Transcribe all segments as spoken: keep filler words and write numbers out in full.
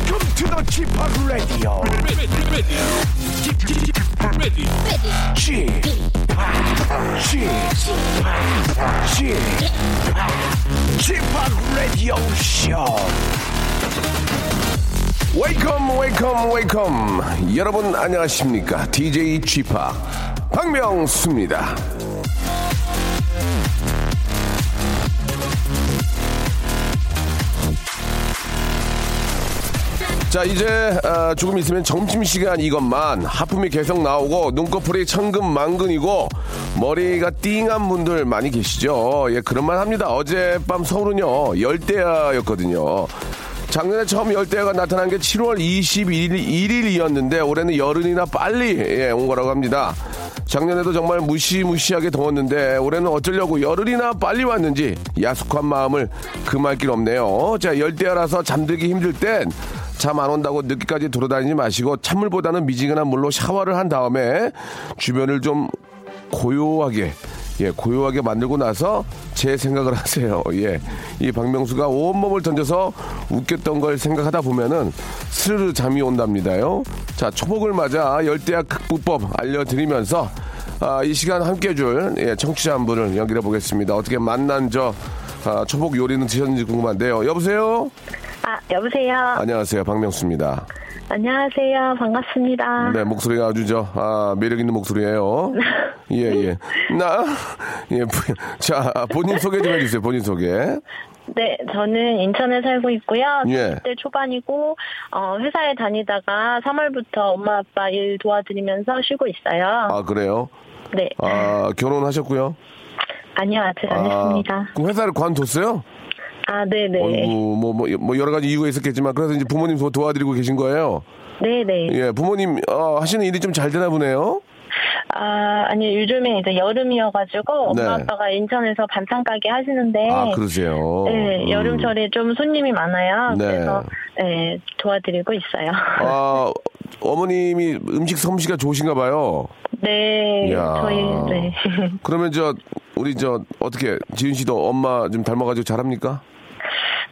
Welcome to the 지팍 Radio. 지팍 Radio Show. Welcome, welcome, welcome. 여러분 안녕하십니까? 디제이 지팍 박명수입니다. 자, 이제 어, 조금 있으면 점심시간 이것만 하품이 계속 나오고 눈꺼풀이 천근만근이고 머리가 띵한 분들 많이 계시죠. 예, 그런만 합니다. 어젯밤 서울은요 열대야였거든요. 작년에 처음 열대야가 나타난 게 칠월 이십일일이었는데 올해는 열흘이나 빨리 예, 온 거라고 합니다. 작년에도 정말 무시무시하게 더웠는데 올해는 어쩌려고 열흘이나 빨리 왔는지 야속한 마음을 금할 길 없네요. 자, 열대야라서 잠들기 힘들 땐 잠 안 온다고 늦게까지 돌아다니지 마시고 찬물보다는 미지근한 물로 샤워를 한 다음에 주변을 좀 고요하게 예, 고요하게 만들고 나서 제 생각을 하세요. 예, 이 박명수가 온몸을 던져서 웃겼던 걸 생각하다 보면은 스르르 잠이 온답니다요. 자, 초복을 맞아 열대야 극복법 알려드리면서 아, 이 시간 함께 해줄 예, 청취자 한 분을 연결해 보겠습니다. 어떻게 만난 저 아, 초복 요리는 드셨는지 궁금한데요. 여보세요? 아, 여보세요. 안녕하세요, 박명수입니다. 안녕하세요, 반갑습니다. 네, 목소리가 아주 저 아, 매력 있는 목소리예요. 예, 예. 나 예, 자, 본인 소개 좀 해주세요. 본인 소개. 네, 저는 인천에 살고 있고요. 예. 이십 대 초반이고 어, 회사에 다니다가 삼월부터 엄마 아빠 일 도와드리면서 쉬고 있어요. 아, 그래요? 네. 아, 결혼하셨고요? 아니요, 아직 안 아, 했습니다. 그럼 회사를 관뒀어요? 아, 네네. 어이구, 뭐, 뭐, 뭐, 여러 가지 이유가 있었겠지만, 그래서 이제 부모님 도와드리고 계신 거예요? 네네. 예, 부모님, 어, 하시는 일이 좀 잘 되나 보네요? 아, 아니, 요즘에 이제 여름이어가지고, 엄마 네. 아빠가 인천에서 반찬가게 하시는데. 아, 그러세요? 네, 음. 여름철에 좀 손님이 많아요. 네. 그래서, 예, 도와드리고 있어요. 아, 어머님이 음식 솜씨가 좋으신가 봐요? 네. 이야. 저희, 네. 그러면 저, 우리 저, 어떻게, 지은 씨도 엄마 좀 닮아가지고 잘합니까?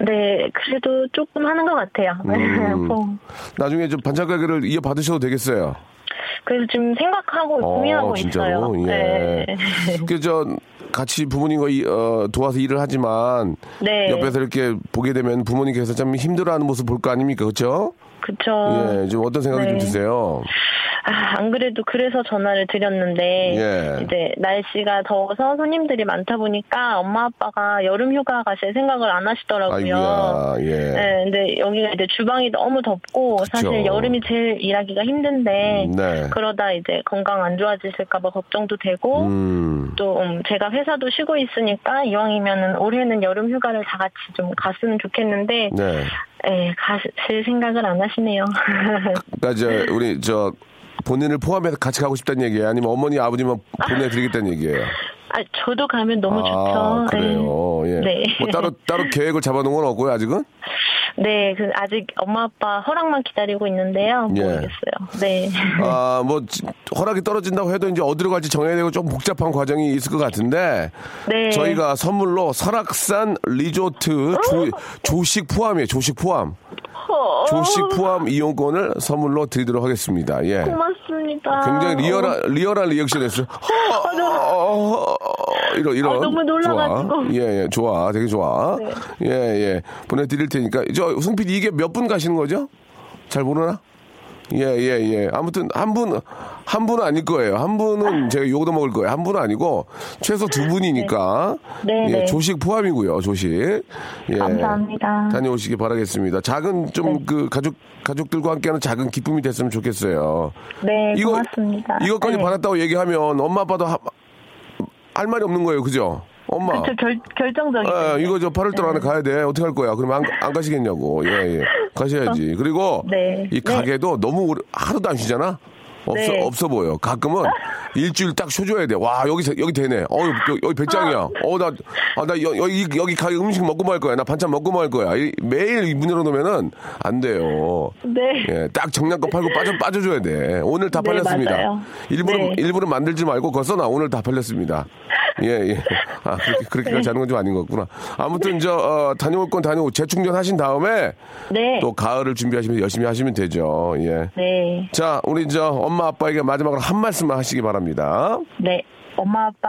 네, 그래도 조금 하는 것 같아요. 음, 어. 나중에 좀 반찬가게를 이어받으셔도 되겠어요. 그래서 지금 생각하고 고민하고 어, 있어요. 예. 네. 그 저 같이 부모님과 어, 도와서 일을 하지만 네. 옆에서 이렇게 보게 되면 부모님께서 참 힘들어하는 모습 볼 거 아닙니까, 그렇죠? 그렇죠. 예, 좀 어떤 생각이 네. 좀 드세요? 아, 안 그래도 그래서 전화를 드렸는데 예. 이제 날씨가 더워서 손님들이 많다 보니까 엄마 아빠가 여름 휴가 가실 생각을 안 하시더라고요. 아이고야, 예. 네, 근데 여기가 이제 주방이 너무 덥고 그쵸. 사실 여름이 제일 일하기가 힘든데 네. 그러다 이제 건강 안 좋아지실까 봐 걱정도 되고 음. 또 음, 제가 회사도 쉬고 있으니까 이왕이면은 올해는 여름 휴가를 다 같이 좀 갔으면 좋겠는데 네. 에, 가실 생각을 안 하시네요. 그러니까 저 우리 저 본인을 포함해서 같이 가고 싶다는 얘기예요? 아니면 어머니, 아버지만 보내드리겠다는 얘기예요? 아, 저도 가면 너무 아, 좋죠. 그래요. 네. 예. 네. 뭐 따로 따로 계획을 잡아놓은 건 없고요, 아직은? 네, 그 아직 엄마 아빠 허락만 기다리고 있는데요. 예. 모르겠어요. 네. 아, 뭐 허락이 떨어진다고 해도 이제 어디로 갈지 정해야 되고 좀 복잡한 과정이 있을 것 같은데. 네. 저희가 선물로 설악산 리조트 조, 조식 포함이에요. 조식 포함. 조식 포함 이용권을 선물로 드리도록 하겠습니다. 예. 고맙습니다. 굉장히 리얼한, 리얼한 리액션이었어요. 아, 너무, 이런, 이런. 아, 너무 놀라가지고. 예, 예, 좋아. 되게 좋아. 네. 예, 예. 보내드릴 테니까. 저, 승필이 이게 몇 분 가시는 거죠? 잘 모르나? 예, 예, 예. 아무튼, 한 분, 한 분은 아닐 거예요. 한 분은 제가 욕도 먹을 거예요. 한 분은 아니고, 최소 두 분이니까. 네. 네, 예, 네. 조식 포함이고요, 조식. 예. 감사합니다. 다녀오시기 바라겠습니다. 작은, 좀, 네. 그, 가족, 가족들과 함께하는 작은 기쁨이 됐으면 좋겠어요. 네, 이거, 고맙습니다. 이것까지 네. 받았다고 얘기하면, 엄마, 아빠도 하, 할 말이 없는 거예요, 그죠? 엄마. 그쵸, 결, 결정적이죠. 아, 이거 저 팔월 달 안에 네. 가야 돼. 어떻게 할 거야? 그러면 안, 안 가시겠냐고. 예, 예. 가셔야지. 그리고 네. 이 가게도 네. 너무 오래, 하루도 안 쉬잖아? 없어, 네. 없어 보여. 가끔은 일주일 딱 쉬어줘야 돼. 와, 여기, 여기 되네. 어, 여기, 여기 배짱이야. 어, 나, 아, 나 여기, 여기 가게 음식 먹고 말 거야. 나 반찬 먹고 말 거야. 이, 매일 문 열어놓으면은 안 돼요. 네. 예, 딱 정량껏 팔고 빠져, 빠져줘야 돼. 오늘 다 팔렸습니다. 네, 맞아요. 일부러, 네. 일부러 만들지 말고 거기서 나 오늘 다 팔렸습니다. 예, 예. 아, 그렇게, 그렇게까지 네. 하는 건 좀 아닌 것 같구나. 아무튼, 저, 어, 다녀올 건 다녀오고 재충전 하신 다음에. 네. 또 가을을 준비하시면 열심히 하시면 되죠. 예. 네. 자, 우리 저 엄마 아빠에게 마지막으로 한 말씀만 하시기 바랍니다. 네. 엄마 아빠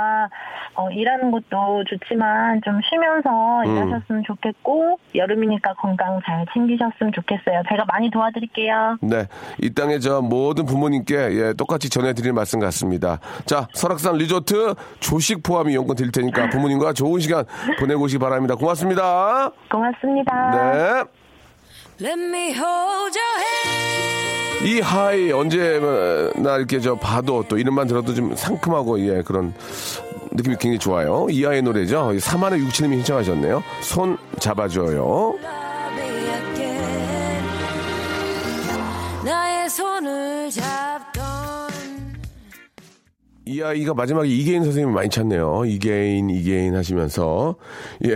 어, 일하는 것도 좋지만 좀 쉬면서 음. 일하셨으면 좋겠고 여름이니까 건강 잘 챙기셨으면 좋겠어요. 제가 많이 도와드릴게요. 네, 이 땅의 저 모든 부모님께 예, 똑같이 전해드릴 말씀 같습니다. 자, 설악산 리조트 조식 포함 이용권 드릴 테니까 부모님과 좋은 시간 보내고 오시기 바랍니다. 고맙습니다. 고맙습니다. 네. Let me hold your hand. 이 하이 언제나 이렇게 저 봐도 또 이름만 들어도 좀 상큼하고 예 그런 느낌이 굉장히 좋아요. 이 하이의 노래죠. 사만의 육칠님이 신청하셨네요. 손 잡아줘요. 나의 손을 잡던 이 아이가 마지막에 이계인 선생님을 많이 찾네요. 이계인, 이계인 하시면서. 예.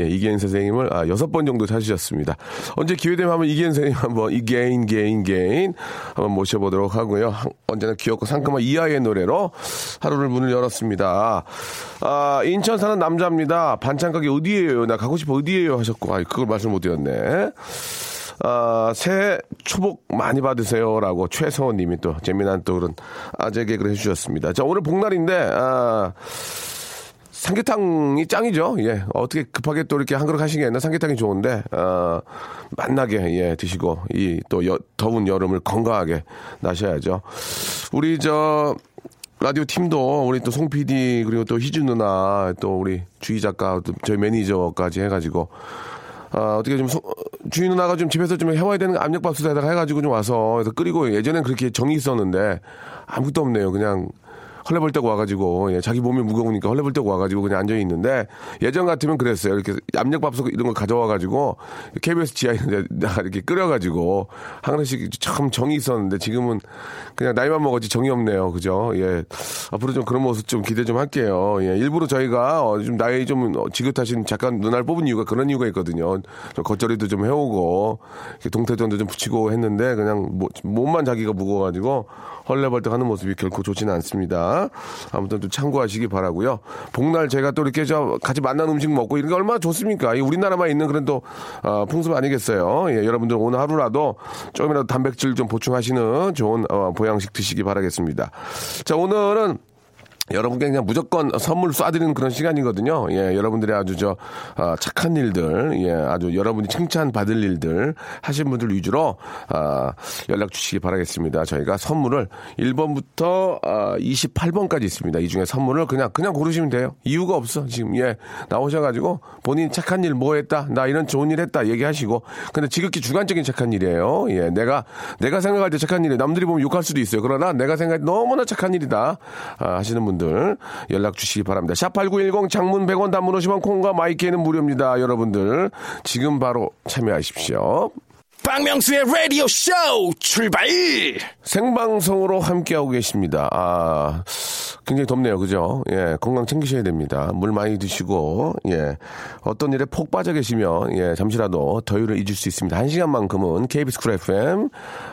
예, 이계인 선생님을, 아, 여섯 번 정도 찾으셨습니다. 언제 기회되면 한번 이계인 선생님 한번, 이계인, 이계인, 이계인 한번 모셔보도록 하고요. 언제나 귀엽고 상큼한 이 아이의 노래로 하루를 문을 열었습니다. 아, 인천 사는 남자입니다. 반찬가게 어디에요? 나 가고 싶어 어디에요? 하셨고, 아, 그걸 말씀 못 드렸네. 아, 새해 초복 많이 받으세요라고 최성원 님이 또 재미난 또 그런 아재 개그를 해주셨습니다. 자, 오늘 복날인데, 아, 삼계탕이 짱이죠. 예. 어떻게 급하게 또 이렇게 한 그릇 하시겠나. 삼계탕이 좋은데, 어, 맛나게, 예, 드시고, 이 또 더운 여름을 건강하게 나셔야죠. 우리 저, 라디오 팀도 우리 또 송 피디, 그리고 또 희준 누나, 또 우리 주희 작가, 또 저희 매니저까지 해가지고, 아, 어떻게 좀 소, 주인 누나가 좀 집에서 좀 해와야 되는 압력밥솥에다가 해가지고 좀 와서 그래서 끓이고 예전엔 그렇게 정이 있었는데 아무것도 없네요. 그냥 헐레벌떡 와가지고 예, 자기 몸이 무거우니까 헐레벌떡 와가지고 그냥 앉아 있는데 예전 같으면 그랬어요. 이렇게 압력밥솥 이런 거 가져와가지고 케이비에스 지하에 이렇게 끓여가지고 한 그릇씩 참 정이 있었는데 지금은 그냥 나이만 먹었지 정이 없네요. 그죠? 예, 앞으로 좀 그런 모습 좀 기대 좀 할게요. 예, 일부러 저희가 어, 좀 나이 좀 지긋하신 잠깐 누나를 뽑은 이유가 그런 이유가 있거든요. 좀 겉절이도 좀 해오고 동태전도 좀 붙이고 했는데 그냥 모, 몸만 자기가 무거워가지고 헐레벌떡 하는 모습이 결코 좋지는 않습니다. 아무튼 좀 참고하시기 바라고요. 복날 제가 또 이렇게 저 같이 만난 음식 먹고 이런 게 얼마나 좋습니까? 이 우리나라만 있는 그런 또 어, 풍습 아니겠어요? 예, 여러분들 오늘 하루라도 조금이라도 단백질 좀 보충하시는 좋은 어, 보양식 드시기 바라겠습니다. 자, 오늘은 여러분께 그냥 무조건 선물 쏴드리는 그런 시간이거든요. 예, 여러분들의 아주 저, 아, 착한 일들, 예, 아주 여러분이 칭찬받을 일들 하신 분들 위주로, 아, 연락 주시기 바라겠습니다. 저희가 선물을 일 번부터, 아, 이십팔 번까지 있습니다. 이 중에 선물을 그냥, 그냥 고르시면 돼요. 이유가 없어. 지금, 예, 나오셔가지고 본인 착한 일 뭐 했다. 나 이런 좋은 일 했다. 얘기하시고. 근데 지극히 주관적인 착한 일이에요. 예, 내가, 내가 생각할 때 착한 일이에요. 남들이 보면 욕할 수도 있어요. 그러나 내가 생각할 때 너무나 착한 일이다. 아, 하시는 분들. 연락 주시기 바랍니다. 샵팔구일공 장문 백 원 단문 오십 원 콩과 마이키는 무료입니다. 여러분들 지금 바로 참여하십시오. 박명수의 라디오 쇼 출발! 생방송으로 함께하고 계십니다. 아, 굉장히 덥네요. 그죠? 예, 건강 챙기셔야 됩니다. 물 많이 드시고, 예, 어떤 일에 폭 빠져 계시면, 예, 잠시라도 더위를 잊을 수 있습니다. 한 시간만큼은 케이비에스 쿨 에프엠,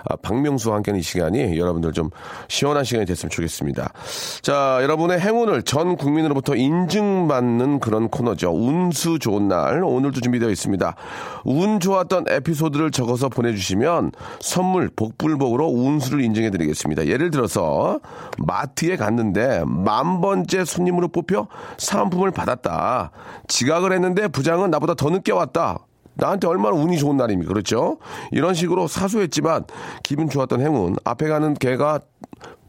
아, 박명수와 함께하는 이 시간이 여러분들 좀 시원한 시간이 됐으면 좋겠습니다. 자, 여러분의 행운을 전 국민으로부터 인증받는 그런 코너죠. 운수 좋은 날, 오늘도 준비되어 있습니다. 운 좋았던 에피소드를 적어 서 보내주시면 선물 복불복으로 운수를 인증해드리겠습니다. 예를 들어서 마트에 갔는데 만 번째 손님으로 뽑혀 사은품을 받았다. 지각을 했는데 부장은 나보다 더 늦게 왔다. 나한테 얼마나 운이 좋은 날입니까? 그렇죠? 이런 식으로 사소했지만 기분 좋았던 행운. 앞에 가는 개가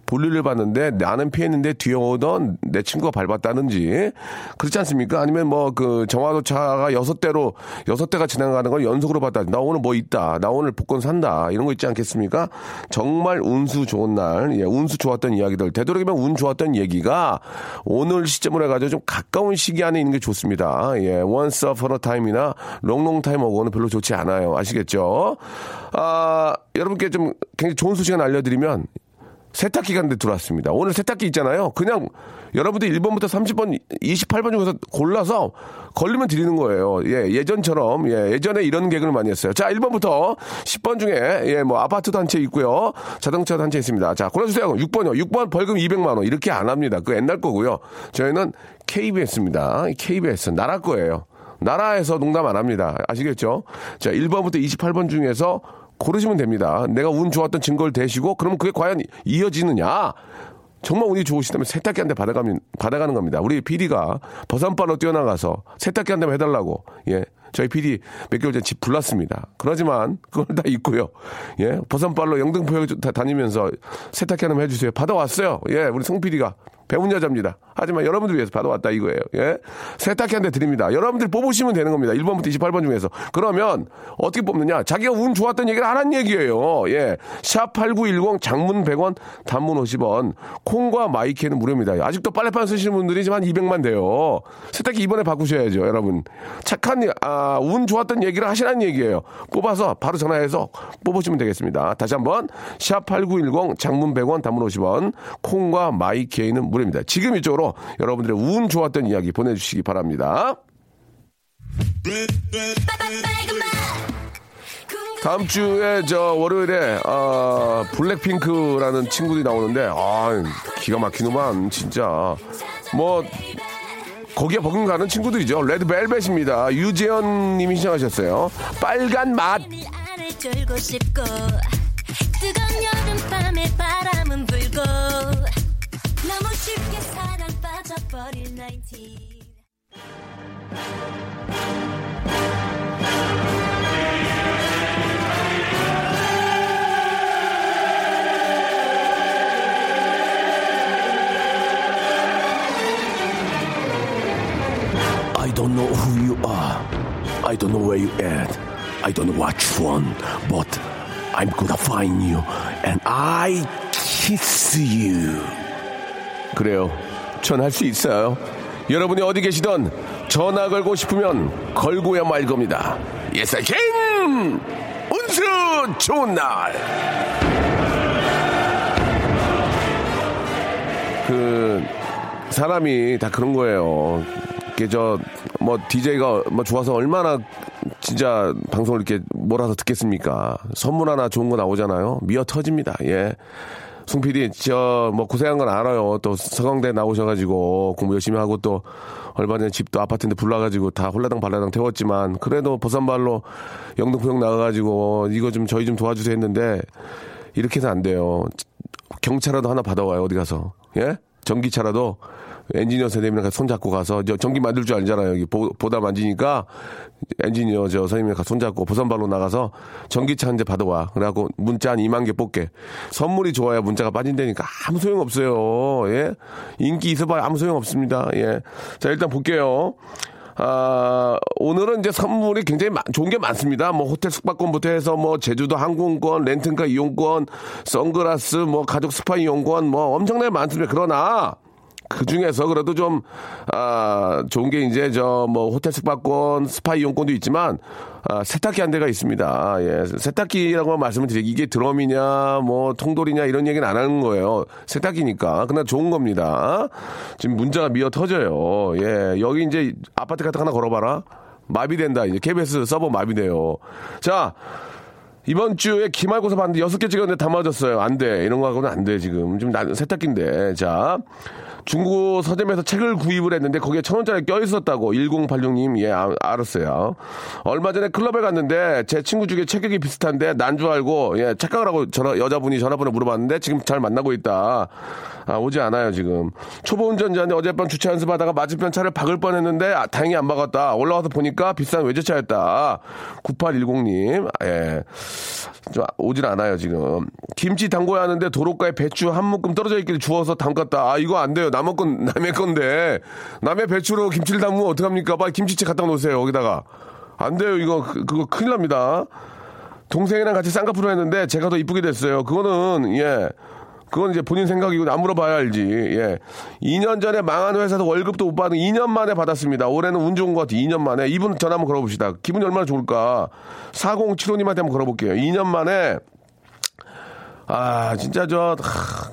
볼일을 봤는데 나는 피했는데 뒤에 오던 내 친구가 밟았다는지 그렇지 않습니까? 아니면 뭐 그 정화도차가 여섯 대로 여섯 대가 지나가는 걸 연속으로 봤다. 나 오늘 뭐 있다. 나 오늘 복권 산다. 이런 거 있지 않겠습니까? 정말 운수 좋은 날, 예, 운수 좋았던 이야기들 되도록이면 운 좋았던 얘기가 오늘 시점으로 해가지고 좀 가까운 시기 안에 있는 게 좋습니다. 예, once upon a time이나 롱롱 타임하고는 별로 좋지 않아요. 아시겠죠? 아, 여러분께 좀 굉장히 좋은 소식을 알려드리면. 세탁기가 한 대 들어왔습니다. 오늘 세탁기 있잖아요. 그냥 여러분들 일 번부터 삼십 번, 이십팔 번 중에서 골라서 걸리면 드리는 거예요. 예, 예전처럼, 예, 예전에 이런 개그를 많이 했어요. 자, 일 번부터 십 번 중에, 예, 뭐, 아파트도 한 채 있고요. 자동차도 한 채 있습니다. 자, 골라주세요. 육 번요. 육 번 벌금 이백만 원. 이렇게 안 합니다. 그거 옛날 거고요. 저희는 케이비에스입니다. 케이비에스. 나라 거예요. 나라에서 농담 안 합니다. 아시겠죠? 자, 일 번부터 이십팔 번 중에서 고르시면 됩니다. 내가 운 좋았던 증거를 대시고, 그러면 그게 과연 이어지느냐? 정말 운이 좋으시다면 세탁기 한 대 받아가면, 받아가는 겁니다. 우리 피디가 버선발로 뛰어나가서 세탁기 한 대만 해달라고, 예. 저희 피디 몇 개월 전에 집 불났습니다. 그러지만, 그걸 다 잊고요. 예. 버선발로 영등포역 다니면서 세탁기 한 대만 해주세요. 받아왔어요. 예. 우리 송 피디가. 배운 여자입니다. 하지만 여러분들 위해서 받아왔다 이거예요. 예. 세탁기 한 대 드립니다. 여러분들 뽑으시면 되는 겁니다. 일 번부터 이십팔 번 중에서. 그러면 어떻게 뽑느냐. 자기가 운 좋았던 얘기를 하라는 얘기예요. 예. 샵팔구일공 장문 백 원 단문 오십 원 콩과 마이키는 무료입니다. 아직도 빨래판 쓰시는 분들이 지금 한 이백만 돼요. 세탁기 이번에 바꾸셔야죠. 여러분. 착한 아, 운 좋았던 얘기를 하시라는 얘기예요. 뽑아서 바로 전화해서 뽑으시면 되겠습니다. 다시 한번 샵팔구일공 장문 백 원 단문 오십 원 콩과 마이키는 무료입니다. 입니다. 지금 이쪽으로 여러분들의 운 좋았던 이야기 보내주시기 바랍니다. 다음 주에 저 월요일에 아, 블랙핑크라는 친구들이 나오는데 아, 기가 막히는만 진짜 뭐 거기에 버금가는 친구들이죠. 레드벨벳입니다. 유재현님이 시청하셨어요. 빨간 맛. 졸고 싶고 뜨거운 여름밤에 바람은 불고 너무 쉽게 사랑 빠져버릴 나인틴. I don't know who you are. I don't know where you at. I don't know what you want. But I'm gonna find you and I kiss you. 그래요. 전 할 수 있어요. 여러분이 어디 계시던 전화 걸고 싶으면 걸고야 말 겁니다. Yes, I can! 운수 좋은 날! 그, 사람이 다 그런 거예요. 이게 저, 뭐, 디제이가 뭐 좋아서 얼마나 진짜 방송을 이렇게 몰아서 듣겠습니까? 선물 하나 좋은 거 나오잖아요. 미어 터집니다. 예. 송 피디, 저, 뭐, 고생한 건 알아요. 또, 서강대 나오셔가지고, 공부 열심히 하고 또, 얼마 전에 집도 아파트인데 불나가지고, 다 홀라당 발라당 태웠지만, 그래도 버선발로 영등포역 나가가지고, 이거 좀, 저희 좀 도와주세요 했는데, 이렇게 해서 안 돼요. 경차라도 하나 받아와요, 어디 가서. 예? 전기차라도, 엔지니어 선생님이랑 같이 손잡고 가서, 저, 전기 만들 줄 알잖아요. 여기 보, 보다 만지니까, 엔지니어 저 선생님이랑 같이 손잡고, 보선발로 나가서, 전기차 한 대 받아와. 그래갖고, 문자 한 이만 개 뽑게. 선물이 좋아야 문자가 빠진다니까, 아무 소용 없어요. 예? 인기 있어봐야 아무 소용 없습니다. 예. 자, 일단 볼게요. 아, 오늘은 이제 선물이 굉장히 마, 좋은 게 많습니다. 뭐, 호텔 숙박권부터 해서, 뭐, 제주도 항공권, 렌트카 이용권, 선글라스, 뭐, 가족 스파 이용권, 뭐, 엄청나게 많습니다. 그러나, 그 중에서 그래도 좀, 아, 좋은 게 이제 저, 뭐, 호텔 숙박권, 스파 이용권도 있지만, 아, 세탁기 한 대가 있습니다. 예. 세탁기라고 말씀을 드리기, 이게 드럼이냐, 뭐, 통돌이냐, 이런 얘기는 안 하는 거예요. 세탁기니까. 그러나 좋은 겁니다. 지금 문자가 미어 터져요. 예. 여기 이제 아파트 같은 거 하나 걸어봐라. 마비된다. 이제 케이비에스 서버 마비돼요. 자. 이번 주에 기말고사 봤는데 여섯 개 찍었는데 다 맞았어요. 안 돼. 이런 거 하고는 안 돼, 지금. 지금 나, 세탁기인데. 자. 중고 서점에서 책을 구입을 했는데 거기에 천 원짜리 껴있었다고. 천팔십육 님, 예, 아, 알았어요. 얼마 전에 클럽에 갔는데 제 친구 중에 체격이 비슷한데 난 줄 알고, 예, 착각을 하고 전화, 여자분이 전화번호 물어봤는데 지금 잘 만나고 있다. 아, 오지 않아요, 지금. 초보 운전자인데 어젯밤 주차 연습하다가 맞은편 차를 박을 뻔 했는데 아, 다행히 안 박았다. 올라와서 보니까 비싼 외제차였다. 구팔일공 님, 예. 좀 오질 않아요, 지금. 김치 담궈야 하는데 도로가에 배추 한 묶음 떨어져 있길 주워서 담갔다. 아, 이거 안 돼요. 남의 건, 남의 건데. 남의 배추로 김치를 담으면 어떡합니까? 빨리 김치채 갖다 놓으세요, 여기다가. 안 돼요, 이거. 그, 그거 큰일 납니다. 동생이랑 같이 쌍꺼풀을 했는데 제가 더 이쁘게 됐어요. 그거는, 예. 그건 이제 본인 생각이고 안 물어봐야 알지. 예. 이 년 전에 망한 회사에서 월급도 못 받은 이 년 만에 받았습니다. 올해는 운 좋은 것 같아요. 이 년 만에. 이분 전화 한번 걸어봅시다. 기분이 얼마나 좋을까. 사공칠오 님한테 한번 걸어볼게요. 이 년 만에. 아, 진짜 저, 하,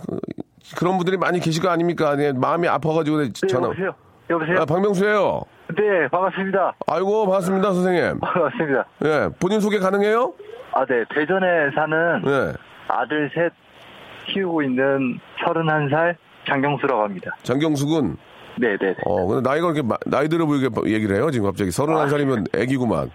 그런 분들이 많이 계실 거 아닙니까? 네, 마음이 아파가지고 네, 전화. 네, 여보세요. 여보세요. 아, 박명수예요. 네, 반갑습니다. 아이고, 반갑습니다, 선생님. 반갑습니다. 예, 본인 소개 가능해요? 아, 네, 대전에 사는 네. 아들 셋 키우고 있는 서른한 살 장경수라고 합니다. 장경수 군. 네, 네. 어, 근데 나이가 이렇게 나이 들어 보이게 얘기를 해요. 지금 갑자기 서른한 살이면 애기구만.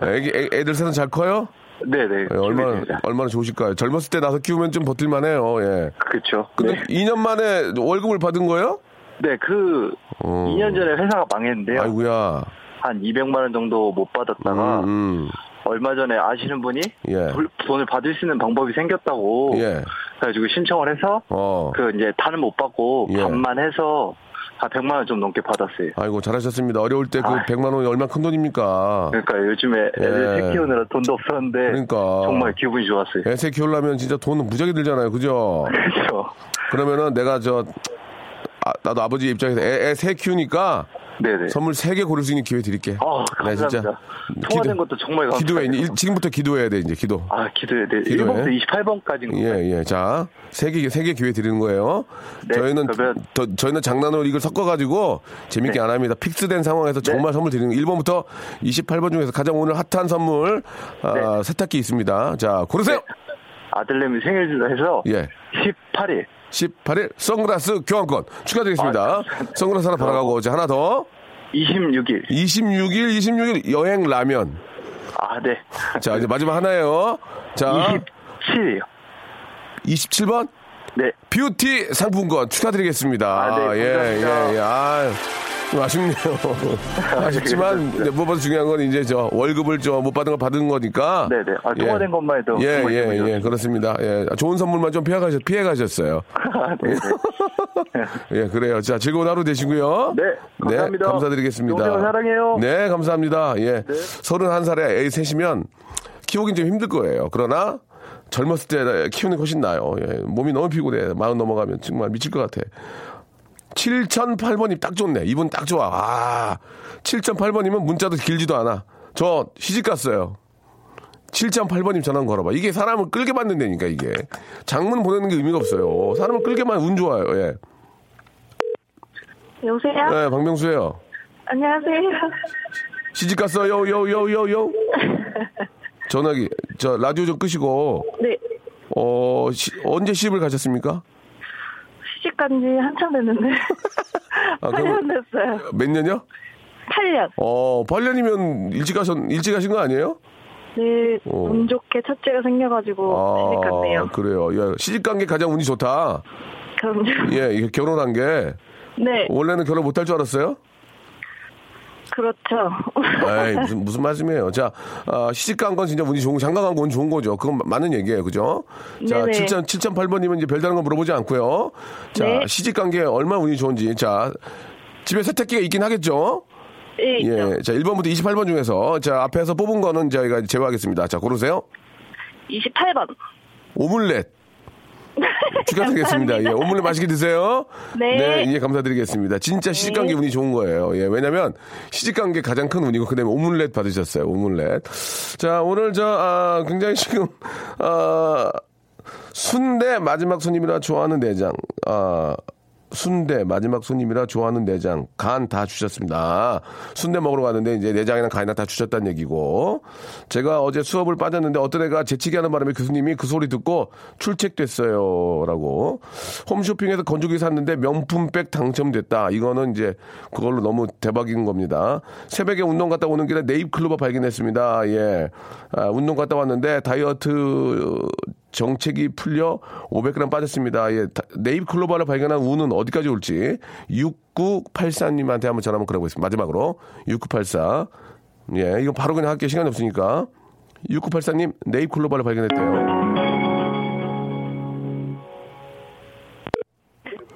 네. 애기 애, 애들 셋은 잘 커요? 네네. 네, 얼마나, 됩니다. 얼마나 좋으실까요? 젊었을 때 나서 키우면 좀 버틸만 해요, 예. 그쵸. 근데 네. 이 년 만에 월급을 받은 거예요? 네, 그, 어... 이 년 전에 회사가 망했는데요. 아이고야. 한 이백만 원 정도 못 받았다가, 음, 음. 얼마 전에 아시는 분이 예. 돈을 받을 수 있는 방법이 생겼다고. 예. 그래가지고 신청을 해서, 어. 그 이제 다는 못 받고, 예. 반만 해서, 한 백만 원 좀 넘게 받았어요. 아이고, 잘하셨습니다. 어려울 때 그 백만 원이 얼마나 큰 돈입니까? 그러니까 요즘에 애들 예. 새 키우느라 돈도 없었는데. 그러니까. 정말 기분이 좋았어요. 애 새 키우려면 진짜 돈 무지하게 들잖아요. 그죠? 그렇죠. 그러면은 내가 저, 아, 나도 아버지 입장에서 애, 애 새 키우니까. 네네. 선물 세 개 고를 수 있는 기회 드릴게. 어, 감사합니다. 네, 진짜. 통화된 기도, 것도 정말 감사합니다. 기도해. 일, 지금부터 기도해야 돼, 이제 기도. 아, 기도해야 돼. 기도해. 일번부터 이십팔번까지는. 예, 예. 자, 세 개, 세 개 기회 드리는 거예요. 네, 저희는, 그러면... 더, 저희는 장난으로 이걸 섞어가지고 재밌게 네. 안 합니다. 픽스된 상황에서 네. 정말 선물 드리는 거. 일번부터 이십팔번 중에서 가장 오늘 핫한 선물, 네. 아, 세탁기 있습니다. 자, 고르세요! 네. 아들내미 생일을 해서. 예. 십팔일. 십팔일 선글라스 교환권 축하드리겠습니다. 아, 선글라스 하나 받아가고 이제 하나 더. 이십육일. 이십육일, 이십육일 여행 라면. 아, 네. 자, 이제 마지막 하나예요. 자. 이십칠이요. 이십칠번? 네. 뷰티 상품권 축하드리겠습니다. 아, 네. 감사합니다. 예, 예, 예. 아유. 좀 아쉽네요. 아쉽지만 네, 무엇보다 중요한 건 이제 저 월급을 좀 못 받은 걸 받은 거니까. 네네. 아, 통화된 예. 것만 해도. 예예예 예, 예, 예. 그렇습니다. 예, 좋은 선물만 좀 피해가셨 피해가셨어요. 네. 예 그래요. 자 즐거운 하루 되시고요. 네. 감사합니다. 네, 감사드리겠습니다. 동생 사랑해요. 네 감사합니다. 예. 서른한 네. 살에 애 셋이면 키우긴 좀 힘들 거예요. 그러나 젊었을 때 키우는 게 훨씬 나요. 예. 몸이 너무 피곤해. 마흔 넘어가면 정말 미칠 것 같아. 칠공공팔번이 딱 좋네. 이분 딱 좋아. 아, 칠공공팔번이면 문자도 길지도 않아. 저 시집갔어요. 칠공공팔번님 전화 걸어봐. 이게 사람을 끌게 받는 데니까 이게. 장문 보내는 게 의미가 없어요. 사람을 끌게만 운 좋아요. 예. 여보세요? 네, 박명수예요. 안녕하세요. 시집갔어요. 요요요요요. 전화기. 저 라디오 좀 끄시고. 네. 어, 시, 언제 시집을 가셨습니까? 시집 간지 한참 됐는데. 아, 팔 년 됐어요. 몇 년이요? 팔 년. 어, 팔 년이면 일찍 가셨, 일찍 가신 거 아니에요? 네, 어. 운 좋게 첫째가 생겨가지고 아, 시집 갔네요. 그래요. 야, 시집 간 게 가장 운이 좋다. 그럼요. 예, 이게 결혼한 게. 네. 원래는 결혼 못할 줄 알았어요? 그렇죠. 에이, 무슨, 무슨 말씀이에요. 자, 아, 시집 간 건 진짜 운이 좋은, 장가 간 건 좋은 거죠. 그건 맞는 얘기예요. 그죠? 자, 칠공공팔번이면 이제 별다른 거 물어보지 않고요. 자, 네. 시집 간 게 얼마나 운이 좋은지. 자, 집에 세탁기가 있긴 하겠죠? 네, 예. 있죠. 자, 일번부터 이십팔번 중에서, 자, 앞에서 뽑은 거는 저희가 제외하겠습니다. 자, 고르세요. 이십팔번. 오믈렛. 축하드리겠습니다. 예, 오물레 맛있게 드세요. 네. 네, 예, 감사드리겠습니다. 진짜 시집간 게 운이 좋은 거예요. 예, 왜냐면 시집간 게 가장 큰 운이고, 그 다음에 오믈렛 받으셨어요. 오믈렛. 자, 오늘 저, 아, 굉장히 지금, 아, 순대 마지막 손님이라 좋아하는 내장. 아, 순대 마지막 손님이라 좋아하는 내장. 간 다 주셨습니다. 순대 먹으러 갔는데 이제 내장이랑 간이나 다 주셨다는 얘기고, 제가 어제 수업을 빠졌는데 어떤 애가 재치기 하는 바람에 교수님이 그 소리 듣고 출첵됐어요 라고. 홈쇼핑에서 건조기 샀는데 명품백 당첨됐다. 이거는 이제 그걸로 너무 대박인 겁니다. 새벽에 운동 갔다 오는 길에 네잎클로버 발견했습니다. 예, 아, 운동 갔다 왔는데 다이어트 정책이 풀려 오백 그램 빠졌습니다. 예, 네잎 클로바를 발견한 운은 어디까지 올지 육구팔사님한테 한번 전화 한번 걸어보겠습니다. 마지막으로 육구팔사. 예, 이거 바로 그냥 할게요. 시간이 없으니까. 육구팔사님 네잎 클로바를 발견했대요.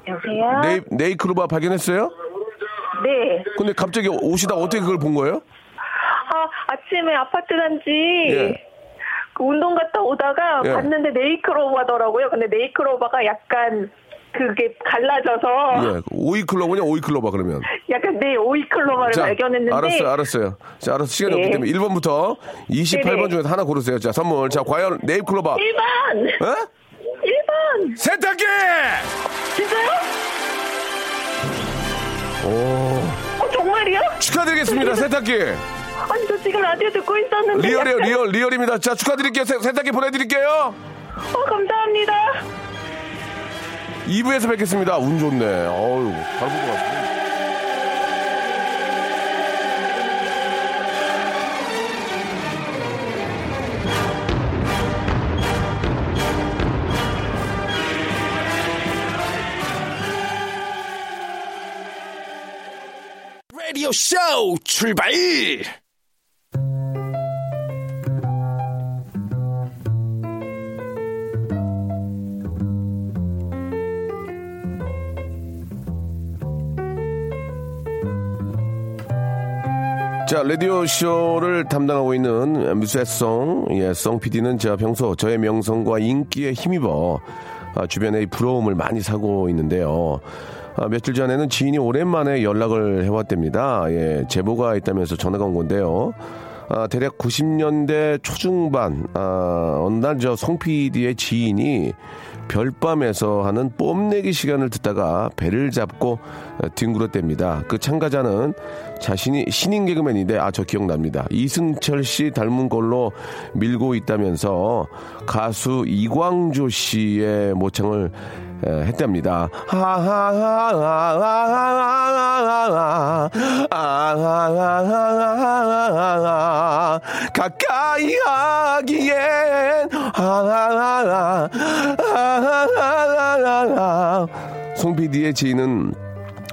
여보세요? 네잎, 네잎 클로바 발견했어요? 네. 근데 갑자기 오시다 어떻게 그걸 본 거예요? 아, 아침에 아파트 단지. 예. 그 운동 갔다 오다가 예. 봤는데 네잎클로버더라고요. 근데 네잎클로버가 약간 그게 갈라져서. 예, 오이클로버냐 오이클로버 그러면. 약간 네 오이클로버를 자, 발견했는데. 알았어요, 알았어요. 자, 알았어 시간이 네. 없기 때문에 일번부터 이십팔번 네네. 중에서 하나 고르세요. 자, 선물. 자, 과연 네잎클로버. 일번. 에? 일번. 세탁기! 진짜요? 오. 어, 정말이요? 축하드리겠습니다, 세탁기. 아니, 저 지금 라디오 듣고 있었는데. 리얼이에요, 약간... 리얼, 리얼입니다. 자, 축하드릴게요. 세, 세탁기 보내드릴게요. 어, 감사합니다. 이 부에서 뵙겠습니다. 운 좋네. 어우, 잘 본 것 같아. 라디오 쇼 출발! 자, 라디오 쇼를 담당하고 있는 뮤세송, 예, 송 피디는 제가 평소 저의 명성과 인기에 힘입어 아, 주변의 부러움을 많이 사고 있는데요. 아, 며칠 전에는 지인이 오랜만에 연락을 해왔답니다. 예, 제보가 있다면서 전화가 온 건데요. 아, 대략 구십 년대 초중반, 아, 어느 날 저 송 피디의 지인이 별밤에서 하는 뽐내기 시간을 듣다가 배를 잡고 뒹굴었답니다. 그 참가자는 자신이 신인 개그맨인데, 아, 저 기억납니다. 이승철 씨 닮은 걸로 밀고 있다면서 가수 이광조 씨의 모창을 했답니다. 가까이 하기엔 송 피디의 지인은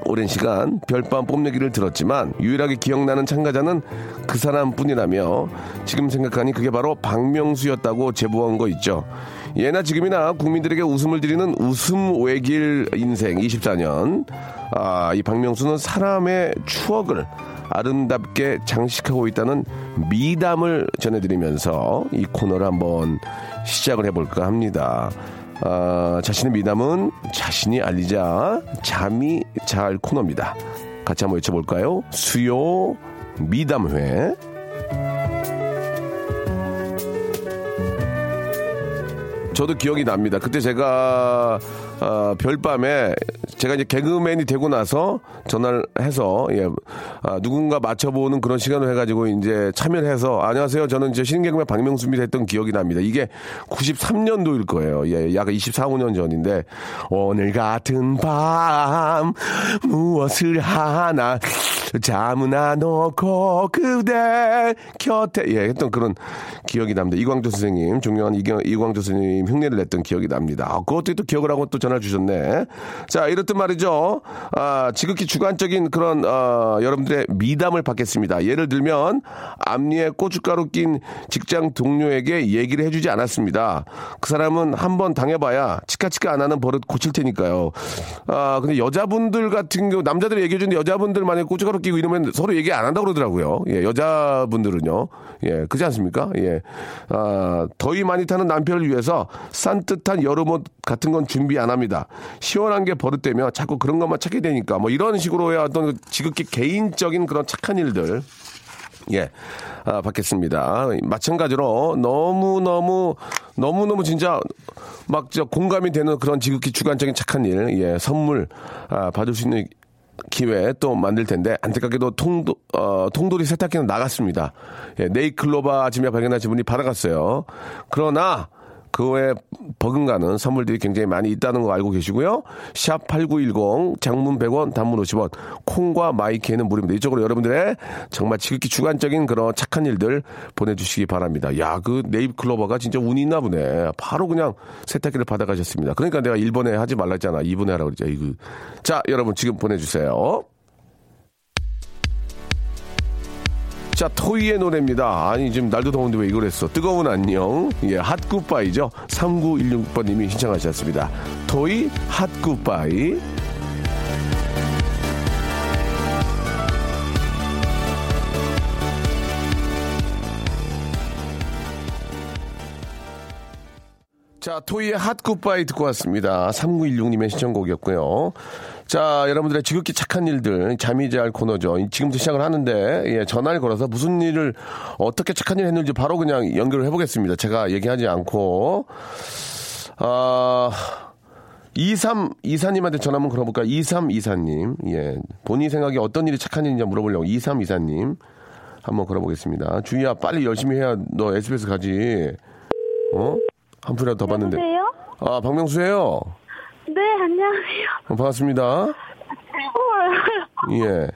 오랜 시간 별밤 뽐내기를 들었지만 유일하게 기억나는 참가자는 그 사람뿐이라며, 지금 생각하니 그게 바로 박명수였다고 제보한 거 있죠. 예나 지금이나 국민들에게 웃음을 드리는 웃음 외길 인생 이십사 년, 아, 이 박명수는 사람의 추억을 아름답게 장식하고 있다는 미담을 전해드리면서 이 코너를 한번 시작을 해볼까 합니다. 아, 자신의 미담은 자신이 알리자 잠이 잘 코너입니다. 같이 한번 외쳐볼까요? 수요 미담회. 저도 기억이 납니다. 그때 제가 어, 별밤에 제가 이제 개그맨이 되고 나서 전화를 해서, 예, 아, 누군가 맞춰보는 그런 시간을 해가지고 이제 참여를 해서, 안녕하세요, 저는 이제 신인 개그맨 박명수입니다 했던 기억이 납니다. 이게 구십삼 년도일 거예요. 예, 약 이십사, 오 년 전인데, 오늘 같은 밤 무엇을 하나 잠은 안 오고 그대 곁에, 예, 했던 그런 기억이 납니다. 이광조 선생님, 존경한 이광조 선생님 흉내를 냈던 기억이 납니다. 아, 그것도 또 기억을 하고 또 전화 주셨네. 자, 이렇듯 말이죠. 아, 지극히 주관적인 그런, 어, 여러분들의 미담을 받겠습니다. 예를 들면, 앞니에 고춧가루 낀 직장 동료에게 얘기를 해주지 않았습니다. 그 사람은 한번 당해봐야 치카치카 안 하는 버릇 고칠 테니까요. 아, 근데 여자분들 같은 경우, 남자들이 얘기해주는데 여자분들 만약에 고춧가루 끼고 이러면 서로 얘기 안 한다고 그러더라고요. 예, 여자분들은요. 예, 그렇지 않습니까? 예. 아, 더위 많이 타는 남편을 위해서 산뜻한 여름옷 같은 건 준비 안 합니다. 시원한 게 버릇되며 자꾸 그런 것만 찾게 되니까, 뭐 이런 식으로의 어떤 지극히 개인적인 그런 착한 일들, 예, 아, 받겠습니다. 마찬가지로 너무너무 너무너무 진짜 막 저 공감이 되는 그런 지극히 주관적인 착한 일, 예, 선물, 아, 받을 수 있는 기회 또 만들 텐데, 안타깝게도 통도, 어, 통돌이 세탁기는 나갔습니다. 예, 네이클로바 아침에 발견하신 분이 받아갔어요. 그러나 그에 버금가는 선물들이 굉장히 많이 있다는 거 알고 계시고요. 샵 팔구일공, 장문 백 원, 단문 오십 원, 콩과 마이키에는 무료입니다. 이쪽으로 여러분들의 정말 지극히 주관적인 그런 착한 일들 보내주시기 바랍니다. 야, 그 네잎클로버가 진짜 운이 있나 보네. 바로 그냥 세탁기를 받아가셨습니다. 그러니까 내가 일 번에 하지 말라 했잖아. 이 번에 하라고 그랬죠. 이거. 자, 여러분 지금 보내주세요. 자, 토이의 노래입니다. 아니, 지금 날도 더운데 왜 이걸 했어? 뜨거운 안녕. 예, 핫굿바이죠. 삼구일육 번님이 신청하셨습니다. 토이 핫굿바이. 자, 토이의 핫굿바이 듣고 왔습니다. 삼구일육 님의 신청곡이었고요. 자, 여러분들의 지극히 착한 일들, 잠이 잘 코너죠. 지금부터 시작을 하는데, 예, 전화를 걸어서 무슨 일을, 어떻게 착한 일을 했는지 바로 그냥 연결을 해보겠습니다. 제가 얘기하지 않고. 아, 이삼이사님한테 전화 한번 걸어볼까요? 이삼이사님. 예. 본인 생각에 어떤 일이 착한 일인지 물어보려고. 이삼이사님. 한번 걸어보겠습니다. 주희야, 빨리 열심히 해야 너 에스비에스 가지. 어? 한 푼이라도 더 받는데. 안녕하세요? 아, 박명수예요. 네, 안녕하세요. 어, 반갑습니다. 예.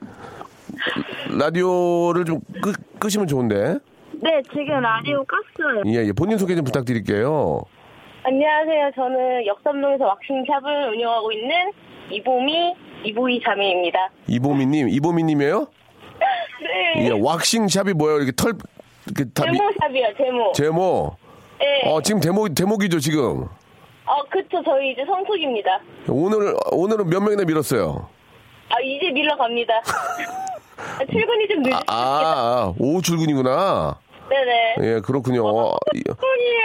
라디오를 좀 끄, 끄시면 좋은데. 네, 지금 라디오 껐어요. 예, 예. 본인 소개 좀 부탁드릴게요. 안녕하세요. 저는 역삼동에서 왁싱샵을 운영하고 있는 이보미, 이보이 자매입니다. 이보미님, 이보미님이에요? 네. 예, 왁싱샵이 뭐예요? 이렇게 털, 이렇게 다. 제모샵이요, 제모. 제모? 네. 어, 지금 제모, 제목이죠, 지금? 어, 그쵸. 저희 이제 성수기입니다. 오늘, 오늘은 몇 명이나 밀었어요? 아, 이제 밀러 갑니다. 출근이 좀 늦었습니다. 아, 아, 오후 출근이구나. 네네. 예, 그렇군요. 어, 출근이에요.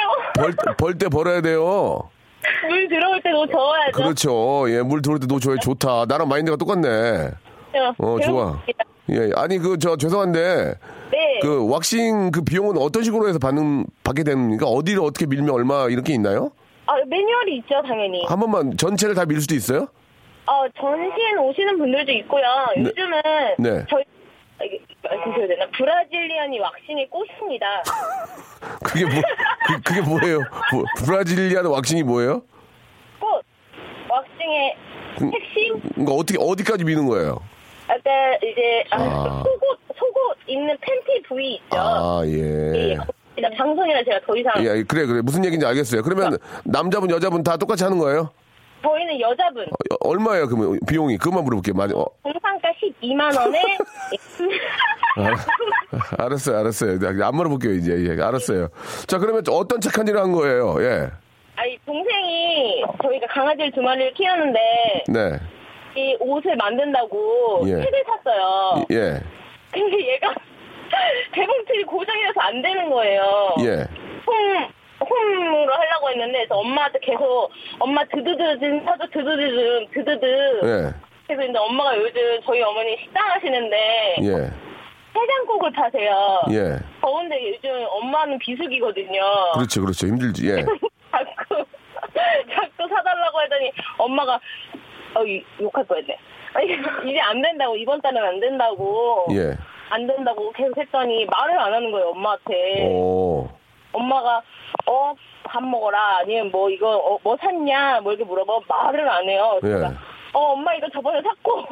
벌, 벌 때 벌어야 돼요. 물 들어올 때 놓쳐야죠. 그렇죠. 예, 물 들어올 때 놓쳐야 좋다. 나랑 마인드가 똑같네. 어, 좋아. 예, 아니, 그, 저, 죄송한데. 네. 그, 왁싱 그 비용은 어떤 식으로 해서 받는, 받게 됩니까? 어디를 어떻게 밀면 얼마 이렇게 있나요? 아, 매뉴얼이 있죠, 당연히. 한 번만, 전체를 다 밀 수도 있어요? 어, 전신 오시는 분들도 있고요. 네. 요즘은 네. 저희 말씀드려야 되나? 브라질리안이 왁싱의 꽃입니다. 그게 뭐 그, 그게 뭐예요? 뭐, 브라질리안 왁싱이 뭐예요? 꽃 왁싱의 핵심. 그, 그러니까 어떻게 어디까지 미는 거예요? 아까 이제 아, 아. 속옷 속옷 있는 팬티 부위 있죠. 아 예. 예. 방송이라 제가 더 이상. 예, 그래 그래 무슨 얘기인지 알겠어요. 그러면 어. 남자분 여자분 다 똑같이 하는 거예요? 저희는 여자분. 어, 얼마예요, 그러면 비용이? 그것만 물어볼게요. 많이. 어. 정상가 십이만 원에. 아, 알았어요, 알았어요. 안 물어볼게요, 이제. 예, 알았어요. 자, 그러면 어떤 착한 일을 한 거예요? 예. 아니, 동생이 저희가 강아지를 두 마리를 키우는데. 네. 이 옷을 만든다고 예. 책을 샀어요. 예. 근데 얘가 개봉틀이 고장이라서 안 되는 거예요. 예. 음. 홈으로 하려고 했는데, 그래서 엄마한테 계속, 엄마 드드드 좀 사줘, 드드드 좀, 드드드. 예. 그래서 이제 엄마가 요즘 저희 어머니 식당 하시는데, 예. 해장국을 파세요. 예. 더운데 요즘 엄마는 비수기거든요. 그렇죠, 그렇죠. 힘들지, 예. 자꾸, 자꾸 사달라고 하더니, 엄마가, 어, 욕할 거 했네. 이제 안 된다고, 이번 달은 안 된다고. 예. 안 된다고 계속 했더니, 말을 안 하는 거예요, 엄마한테. 오. 엄마가 어 밥 먹어라 아니면 뭐 이거 어, 뭐 샀냐 뭐 이렇게 물어봐. 말을 안 해요. 예. 어 엄마 이거 저번에 샀고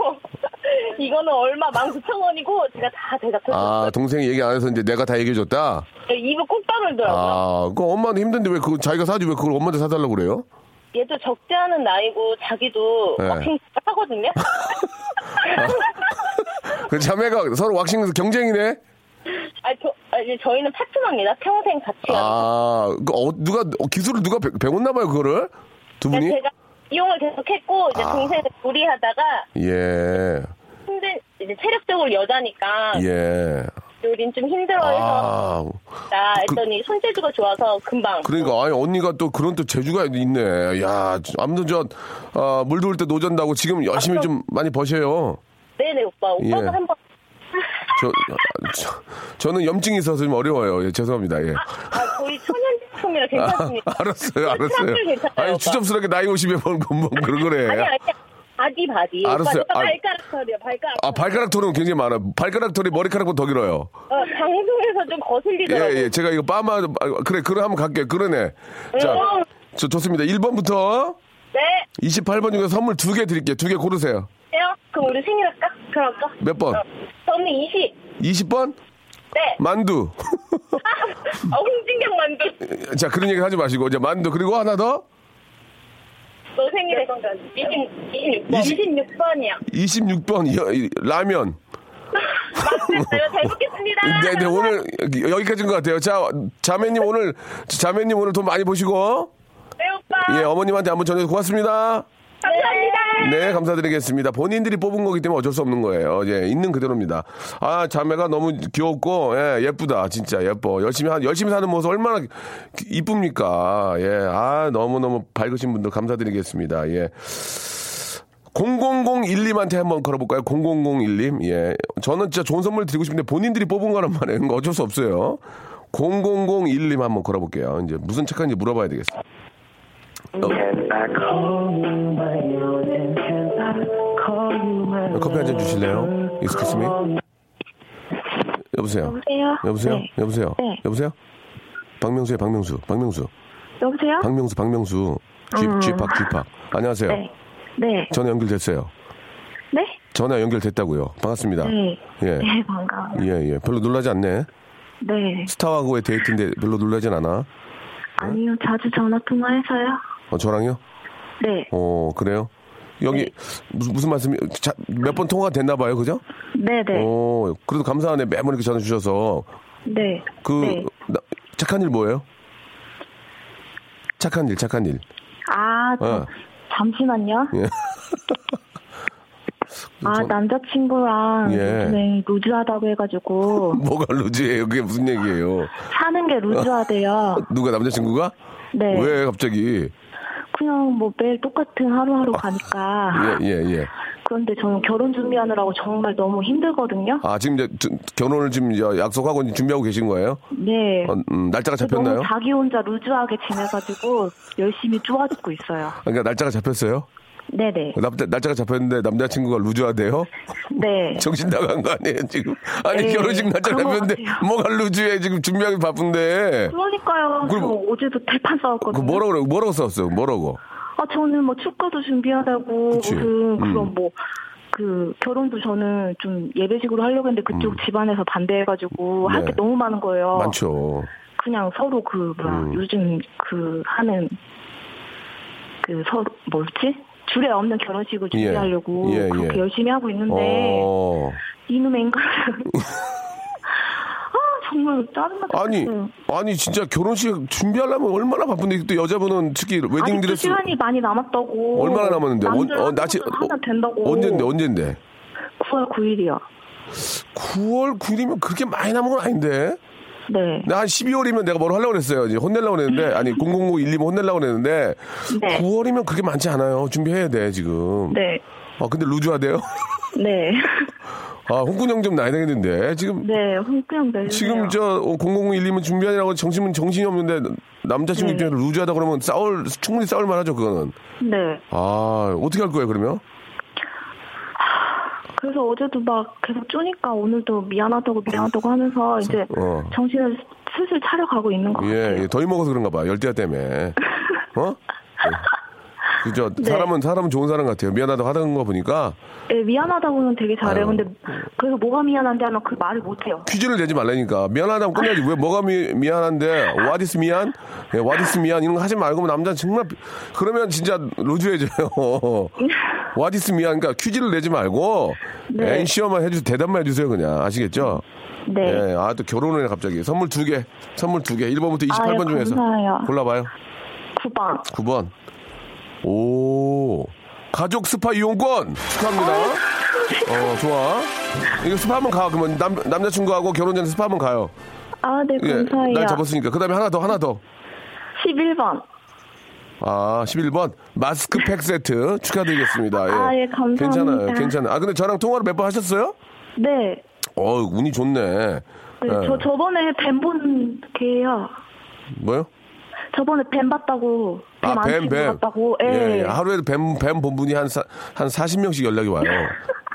이거는 얼마 만 구천 원이고 제가 다 대답했어요. 아 동생이 얘기 안 해서 이제 내가 다 얘기해줬다. 네, 입을 꾹 닫을 더라고요. 아 그 엄마는 힘든데 왜 그 자기가 사지 왜 그걸 엄마한테 사달라고 그래요? 얘도 적재하는 나이고 자기도 예. 왁싱 하거든요. 아, 그 자매가 서로 왁싱에서 경쟁이네. 아, 저, 아니, 저희는 파트너입니다. 평생 같이. 아, 그, 어, 누가, 기술을 누가 배, 배웠나봐요, 그거를? 두 분이? 제가 이용을 계속 했고, 이제 아. 동생을 조리하다가. 예. 힘든, 이제 체력적으로 여자니까. 예. 요린 좀 힘들어해서. 아. 나 했더니 그, 손재주가 좋아서 금방. 그러니까, 아니, 언니가 또 그런 또 재주가 있네. 야, 아무튼 저, 아, 물 들어올 때 노전다고 지금 열심히 아, 좀 많이 버셔요. 네네, 오빠. 오빠도 예. 한 번. 저, 저, 저는 염증이 있어서 좀 어려워요. 예, 죄송합니다. 예. 아, 아 거의 천연제품이라 괜찮습니다. 아, 알았어요, 알았어요. 아니, 오빠. 추접스럽게 나이 오십에 먹은 건 뭐 그런 거래. 아니, 아니, 바디, 바디. 알았어요. 오빠, 아, 발가락 털이요, 발가락. 아, 발가락 털은 굉장히 많아요. 발가락 털이 머리카락보다 더 길어요. 어, 방송에서 좀 거슬리더라고요. 예, 예. 제가 이거 빠마, 아, 그래, 그럼 한번 갈게요. 그러네. 음. 자, 저, 좋습니다. 일 번부터. 네. 이십팔 번 중에서 선물 두 개 드릴게요. 두 개 고르세요. 네요? 그럼 우리 생일할까? 그럴까? 몇 번? 어. 저는 이십. 이십 번? 네. 만두. 아, 홍진경 만두. 자, 그런 얘기 하지 마시고. 이제 만두. 그리고 하나 더? 너 생일에 이십, 이십육 번. 이십, 이십육 번이요. 이십육 번. 라면. 맞습니다. 잘 먹겠습니다. 네, 네. 오늘 여기까지인 것 같아요. 자, 자매님 오늘, 자매님 오늘 돈 많이 보시고. 네, 오빠. 예, 어머님한테 한번 전해서 고맙습니다. 감사합니다. 네, 감사드리겠습니다. 본인들이 뽑은 거기 때문에 어쩔 수 없는 거예요. 예, 있는 그대로입니다. 아, 자매가 너무 귀엽고, 예, 예쁘다. 진짜 예뻐. 열심히, 한, 열심히 사는 모습 얼마나 이쁩니까. 예, 아, 너무너무 밝으신 분들 감사드리겠습니다. 예. 공공공일님한테 한번 걸어볼까요? 공공공일님. 예. 저는 진짜 좋은 선물 드리고 싶은데 본인들이 뽑은 거란 말이에요. 어쩔 수 없어요. 공공공일님 한번 걸어볼게요. 이제 무슨 착한지 물어봐야 되겠어요. 커피 한잔 주실래요? Excuse me. 여보세요. 여보세요. 네. 여보세요. 네. 여보세요. 박명수의 박명수. 박명수. 여보세요. 박명수. 박명수. 쥐팍 쥐팍. 안녕하세요. 네. 네. 전화 연결됐어요. 네. 전화 연결됐다고요. 반갑습니다. 네. 예. 네, 반가워요. 예, 예. 별로 놀라지 않네. 네. 스타하고의 데이트인데 별로 놀라진 않아? 아니요, 자주 전화 통화해서요. 어, 저랑요? 네. 어, 그래요? 여기 네. 무슨 무슨 말씀이 몇 번 통화 됐나 봐요, 그죠? 네, 네. 어, 그래도 감사하네. 매번 이렇게 전화 주셔서. 네. 그 네. 나, 착한 일 뭐예요? 착한 일, 착한 일. 아, 저, 아. 잠시만요. 예. 아, 전... 남자친구랑 예. 루즈하다고 해가지고. 뭐가 루즈예요? 그게 무슨 얘기예요? 사는 게 루즈하대요. 누가, 남자친구가? 네. 왜 갑자기? 그냥 뭐 매일 똑같은 하루하루 아, 가니까. 예, 예, 예. 그런데 저는 결혼 준비하느라고 정말 너무 힘들거든요. 아, 지금 이제 결혼을 지금 약속하고 준비하고 계신 거예요? 네. 어, 음, 날짜가 잡혔나요? 너무 자기 혼자 루즈하게 지내가지고 열심히 쪼아듣고 있어요. 그러니까 날짜가 잡혔어요? 네네. 남자, 날짜가 잡혔는데 남자친구가 루즈하대요? 네. 정신 나간 거 아니에요, 지금? 아니, 네. 결혼식 날짜 잡혔는데 뭐가 루즈해? 지금 준비하기 바쁜데. 그러니까요. 그리고 어제도 대판 싸웠거든요. 뭐라고, 그래? 뭐라고 싸웠어요? 뭐라고? 아, 저는 뭐 축가도 준비하다고. 그치. 그, 그럼 음. 뭐. 그 결혼도 저는 좀 예배식으로 하려고 했는데 그쪽 음. 집안에서 반대해가지고 네. 할 게 너무 많은 거예요. 많죠. 그냥 서로 그, 뭐야, 음. 요즘 그 하는 그 서로, 뭐였지? 줄에 없는 결혼식을 준비하려고 예, 예, 그렇게 예. 열심히 하고 있는데 어... 이놈의 인간은 아 정말 짜증났어요. 아니 아니 진짜 결혼식 준비하려면 얼마나 바쁜데 또 여자분은 특히 웨딩드레스 시간이 많이 남았다고. 얼마나 남았는데? 어, 나치 하나 된다고. 언제인데? 언제인데? 구월 구일이요. 구월 구일이면 그렇게 많이 남은 건 아닌데. 네. 나 한 십이월이면 내가 뭘 하려고 그랬어요. 이제 혼내려고 그랬는데, 아니, 공공구일이면 혼내려고 그랬는데, 네. 구월이면 그렇게 많지 않아요. 준비해야 돼, 지금. 네. 아, 근데 루즈하대요? 네. 아, 홍군형 좀 나야 되겠는데, 지금. 네, 홍군형 나야 되겠는데. 지금 저 공공구일이면 준비하느라고 정신은 정신이 없는데, 남자친구 네. 입장에서 루즈하다 그러면 싸울, 충분히 싸울 만하죠, 그거는. 네. 아, 어떻게 할 거예요, 그러면? 그래서 어제도 막 계속 쪼니까 오늘도 미안하다고 미안하다고 하면서 이제 어. 정신을 슬슬 차려가고 있는 것 같아요. 예, 예, 더위 먹어서 그런가 봐. 열대야 때문에. 어? 예. 그죠. 네. 사람은 사람은 좋은 사람 같아요. 미안하다고 하던 거 보니까. 예, 미안하다고는 되게 잘해요. 근데 그래서 뭐가 미안한데 하면 그 말을 못해요. 퀴즈를 내지 말라니까. 미안하다고 끝내야지. 왜 뭐가 미, 미안한데 what is 미안? 예, what is 미안 이런 거 하지 말고 남자는 정말 그러면 진짜 루즈해져요. what is 미안? 그러니까 퀴즈를 내지 말고 네. 엔시어만 해주세요. 대답만 해주세요. 그냥 아시겠죠? 네. 예, 아, 또 결혼을 해 갑자기. 선물 두 개. 선물 두 개. 일 번부터 이십팔 번 아, 예, 중에서 감사해요. 골라봐요. 구 번. 구 번. 오, 가족 스파 이용권 축하합니다. 어, 좋아. 이거 스파 한번 가. 그러면 남 남자친구하고 결혼 전에 스파 한번 가요. 아, 네, 감사해요. 예, 날 잡았으니까. 그다음에 하나 더, 하나 더. 십일 번. 아, 십일 번 마스크 팩 세트 축하드리겠습니다. 예. 아, 예, 감사합니다. 괜찮아요, 괜찮아. 아, 근데 저랑 통화를 몇 번 하셨어요? 네. 어, 운이 좋네. 네, 예. 저 저번에 뱀 본 개요. 뭐요? 저번에 뱀 봤다고. 뱀 아, 뱀, 뱀. 봤다고. 예. 예, 하루에도 뱀, 뱀 본 분이 한, 사, 한 사십 명씩 연락이 와요.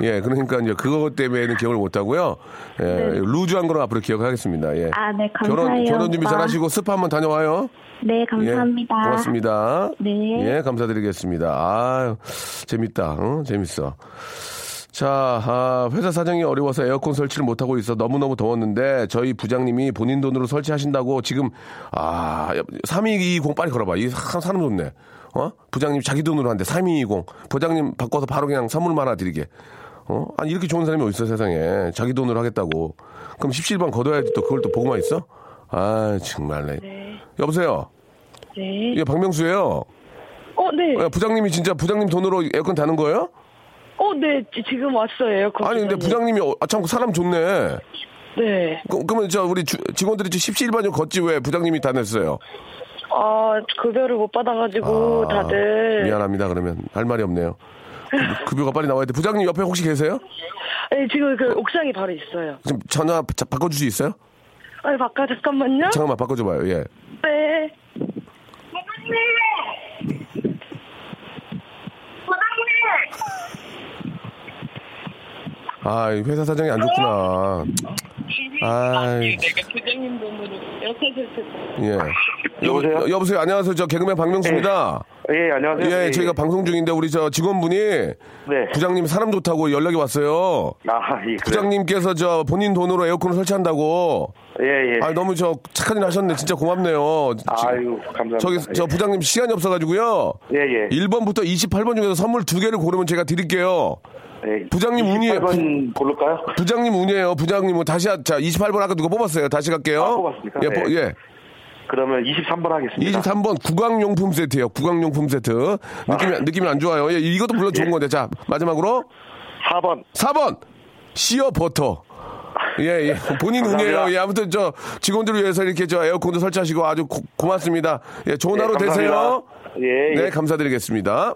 예, 그러니까 이제 그것 때문에는 기억을 못 하고요. 예, 네. 루즈한 거로 앞으로 기억하겠습니다. 예. 아, 네, 감사합니다. 결혼, 결혼 준비 잘 하시고 스파 한번 다녀와요. 네, 감사합니다. 예, 고맙습니다. 네. 예, 감사드리겠습니다. 아유, 재밌다. 응? 재밌어. 자, 아, 회사 사정이 어려워서 에어컨 설치를 못하고 있어 너무너무 더웠는데 저희 부장님이 본인 돈으로 설치하신다고 지금 아 삼이이공 빨리 걸어봐. 이 사람 좋네. 어? 부장님 자기 돈으로 한대. 삼이이공 부장님 바꿔서 바로 그냥 선물만 하나 드리게. 어? 아니 이렇게 좋은 사람이 어딨어 세상에. 자기 돈으로 하겠다고. 그럼 십칠 번 걷어야지 또 그걸 또 보고만 있어? 아 정말래. 네. 여보세요? 네. 이게 박명수예요? 어, 네. 부장님이 진짜 부장님 돈으로 에어컨 다는 거예요? 어, 네, 지금 왔어요. 아니, 근데 부장님이, 아, 참, 사람 좋네. 네. 그, 그러면, 저, 우리 주, 직원들이 십칠반을 걷지 왜 부장님이 다 냈어요? 아, 급여를 못 받아가지고, 아, 다들. 미안합니다, 그러면. 할 말이 없네요. 급여가 빨리 나와야 돼. 부장님 옆에 혹시 계세요? 네, 지금 그 옥상이 바로 있어요. 지금 전화 자, 바꿔줄 수 있어요? 아, 바꿔, 잠깐만요. 잠깐만, 바꿔줘봐요, 예. 네. 부장님! 아, 회사 사정이 안 좋구나. 아, 내가 부장님 몸으로 여쭤봤을 예. 여보세요? 여, 여보세요. 안녕하세요. 저 개그맨 박명수입니다. 예, 예 안녕하세요. 예, 예, 저희가 방송 중인데 우리 저 직원분이 네. 부장님 사람 좋다고 연락이 왔어요. 아, 예. 그래. 부장님께서 저 본인 돈으로 에어컨을 설치한다고. 예, 예. 아, 너무 저 착한 일 하셨네. 진짜 고맙네요. 아유, 감사합니다. 저기 저 부장님 시간이 없어가지고요. 예, 예. 일 번부터 이십팔 번 중에서 선물 두 개를 고르면 제가 드릴게요. 네, 부장님 운이에요. 이십팔 번 고를까요? 부장님 운이에요. 부장님 뭐 다시 자 이십팔 번 아까 누가 뽑았어요. 다시 갈게요. 아, 뽑았습니까? 예, 네. 예. 그러면 이십삼 번 하겠습니다. 이십삼 번 구강용품 세트예요. 구강용품 세트. 느낌이 아. 느낌이 안 좋아요. 예, 이것도 물론 좋은 예. 건데 자 마지막으로 사 번. 사 번 시어 버터. 예, 예. 본인 운이에요. 예, 아무튼 저 직원들을 위해서 이렇게 저 에어컨도 설치하시고 아주 고, 고맙습니다. 예, 좋은 예, 하루 감사합니다. 되세요. 예, 예. 네, 감사드리겠습니다.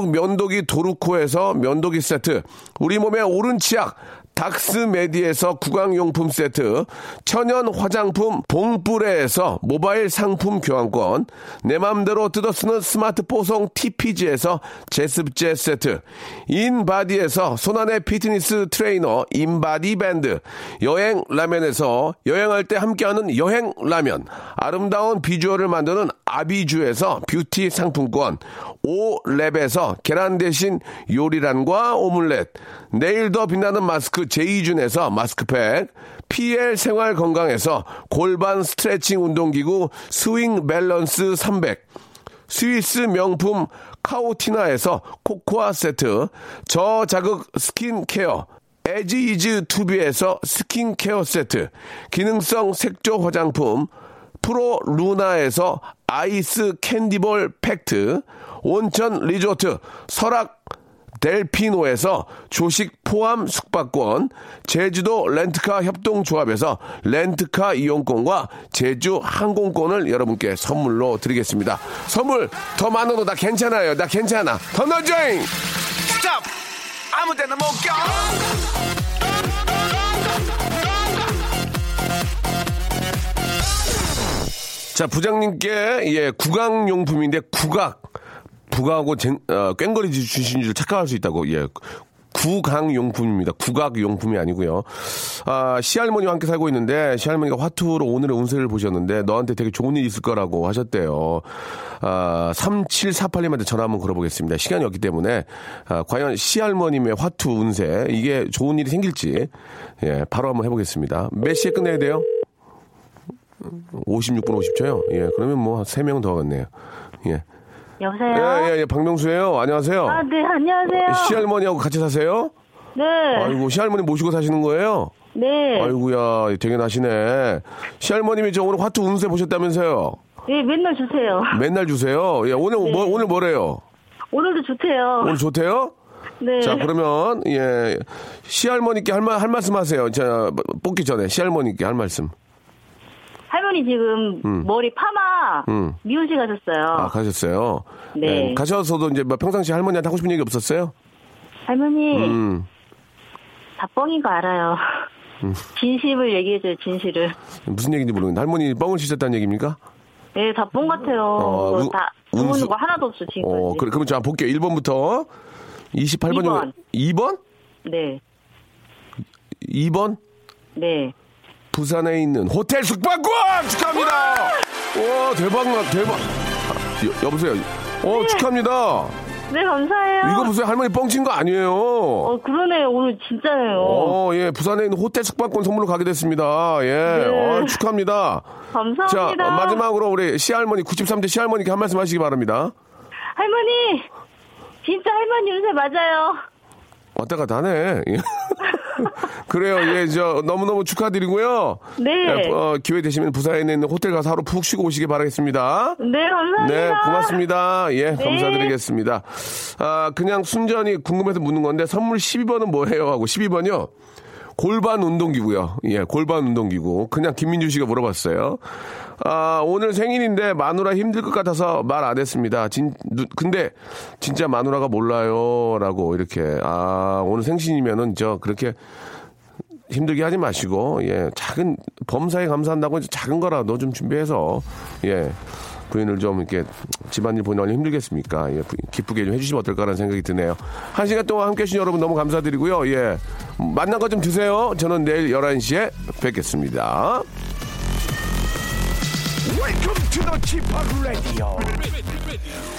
한국 면도기 도루코에서 면도기 세트, 우리 몸의 오른 치약 닥스메디에서 구강용품 세트, 천연 화장품 봉뿌레에서 모바일 상품 교환권, 내 맘대로 뜯어쓰는 스마트 뽀송 티피지에서 제습제 세트, 인바디에서 손안의 피트니스 트레이너 인바디 밴드, 여행 라면에서 여행할 때 함께하는 여행 라면, 아름다운 비주얼을 만드는 아비주에서 뷰티 상품권, 오랩에서 계란 대신 요리란과 오믈렛, 내일 더 빛나는 마스크 제이준에서 마스크팩, 피엘 생활건강에서 골반 스트레칭 운동기구 스윙 밸런스 삼백, 스위스 명품 카오티나에서 코코아 세트, 저자극 스킨케어 에지이즈 투비에서 스킨케어 세트, 기능성 색조 화장품 프로 루나에서 아이스 캔디볼 팩트, 온천 리조트 설악 델피노에서 조식 포함 숙박권, 제주도 렌트카 협동조합에서 렌트카 이용권과 제주 항공권을 여러분께 선물로 드리겠습니다. 선물 더 많아도 나 괜찮아요. 나 괜찮아. 더 넣어줘잉! 스탑! 아무 데나 못 가! 자, 부장님께 예 구강용품인데 구각 부각하고 어, 꽹거리 주신 줄 착각할 수 있다고. 예, 구강용품입니다. 구각용품이 아니고요. 아, 시할머니와 함께 살고 있는데 시할머니가 화투로 오늘의 운세를 보셨는데 너한테 되게 좋은 일이 있을 거라고 하셨대요. 아, 삼칠사팔님한테 전화 한번 걸어보겠습니다. 시간이 없기 때문에 아, 과연 시할머님의 화투 운세 이게 좋은 일이 생길지 예 바로 한번 해보겠습니다. 몇 시에 끝내야 돼요? 오십육 분 오십 초요? 예, 그러면 뭐 세 명 더 갔네요. 예. 여보세요? 예, 예, 예, 박명수예요. 안녕하세요. 아, 네, 안녕하세요. 시할머니하고 같이 사세요? 네. 아이고, 시할머니 모시고 사시는 거예요? 네. 아이고야, 되게 나시네. 시할머님이 저 오늘 화투 운세 보셨다면서요? 예, 맨날 주세요. 맨날 주세요? 예, 오늘 네. 뭐 오늘 뭐래요? 오늘도 좋대요. 오늘 좋대요? 네. 자, 그러면 예, 시할머니께 할 말 할 말씀 하세요. 자, 뽑기 전에 시할머니께 할 말씀. 할머니 지금 음. 머리 파마 음. 미용실 가셨어요. 아, 가셨어요? 네. 네. 가셔서도 이제 평상시 할머니한테 하고 싶은 얘기 없었어요? 할머니, 음. 다 뻥인 거 알아요. 음. 진심을 얘기해줘요, 진실을. 무슨 얘기인지 모르겠는데 할머니 뻥을 치셨다는 얘기입니까? 네, 다 뻥 같아요. 어, 우, 다 우는 거 하나도 없어, 지금까지. 어, 그래, 그럼 자, 볼게요. 일 번부터 이십팔 번. 이 번. 이 번? 네. 이 번? 네. 부산에 있는 호텔 숙박권 축하합니다. 와 대박 대박. 여, 여보세요. 어 네. 축하합니다. 네, 감사해요. 이거 무슨 할머니 뻥친 거 아니에요? 어, 그러네요. 오늘 진짜예요. 어, 예. 부산에 있는 호텔 숙박권 선물로 가게 됐습니다. 예. 네. 어, 축하합니다. 감사합니다. 자, 마지막으로 우리 시할머니, 구십삼 대 시할머니께 한 말씀 하시기 바랍니다. 할머니! 진짜 할머니 운세 맞아요. 왔다 갔다 하네. 그래요. 예, 저 너무너무 축하드리고요. 네. 예, 어, 기회 되시면 부산에 있는 호텔 가서 하루 푹 쉬고 오시기 바라겠습니다. 네, 감사합니다. 네, 고맙습니다. 예, 네. 감사드리겠습니다. 아, 그냥 순전히 궁금해서 묻는 건데 선물 십이 번은 뭐예요? 하고 십이 번이요. 골반 운동기구요. 예, 골반 운동기구. 그냥 김민주 씨가 물어봤어요. 아, 오늘 생일인데 마누라 힘들 것 같아서 말 안 했습니다. 진, 근데 진짜 마누라가 몰라요. 라고 이렇게. 아, 오늘 생신이면은 저 그렇게 힘들게 하지 마시고, 예, 작은, 범사에 감사한다고 작은 거라도 좀 준비해서, 예. 부인을 좀 이렇게 집안일 보느라 힘들겠습니까? 예, 기쁘게 좀 해주시면 어떨까라는 생각이 드네요. 한 시간 동안 함께 해주신 여러분 너무 감사드리고요. 예, 만난 거 좀 드세요. 저는 내일 열한 시에 뵙겠습니다. Welcome to the G-Pop Radio.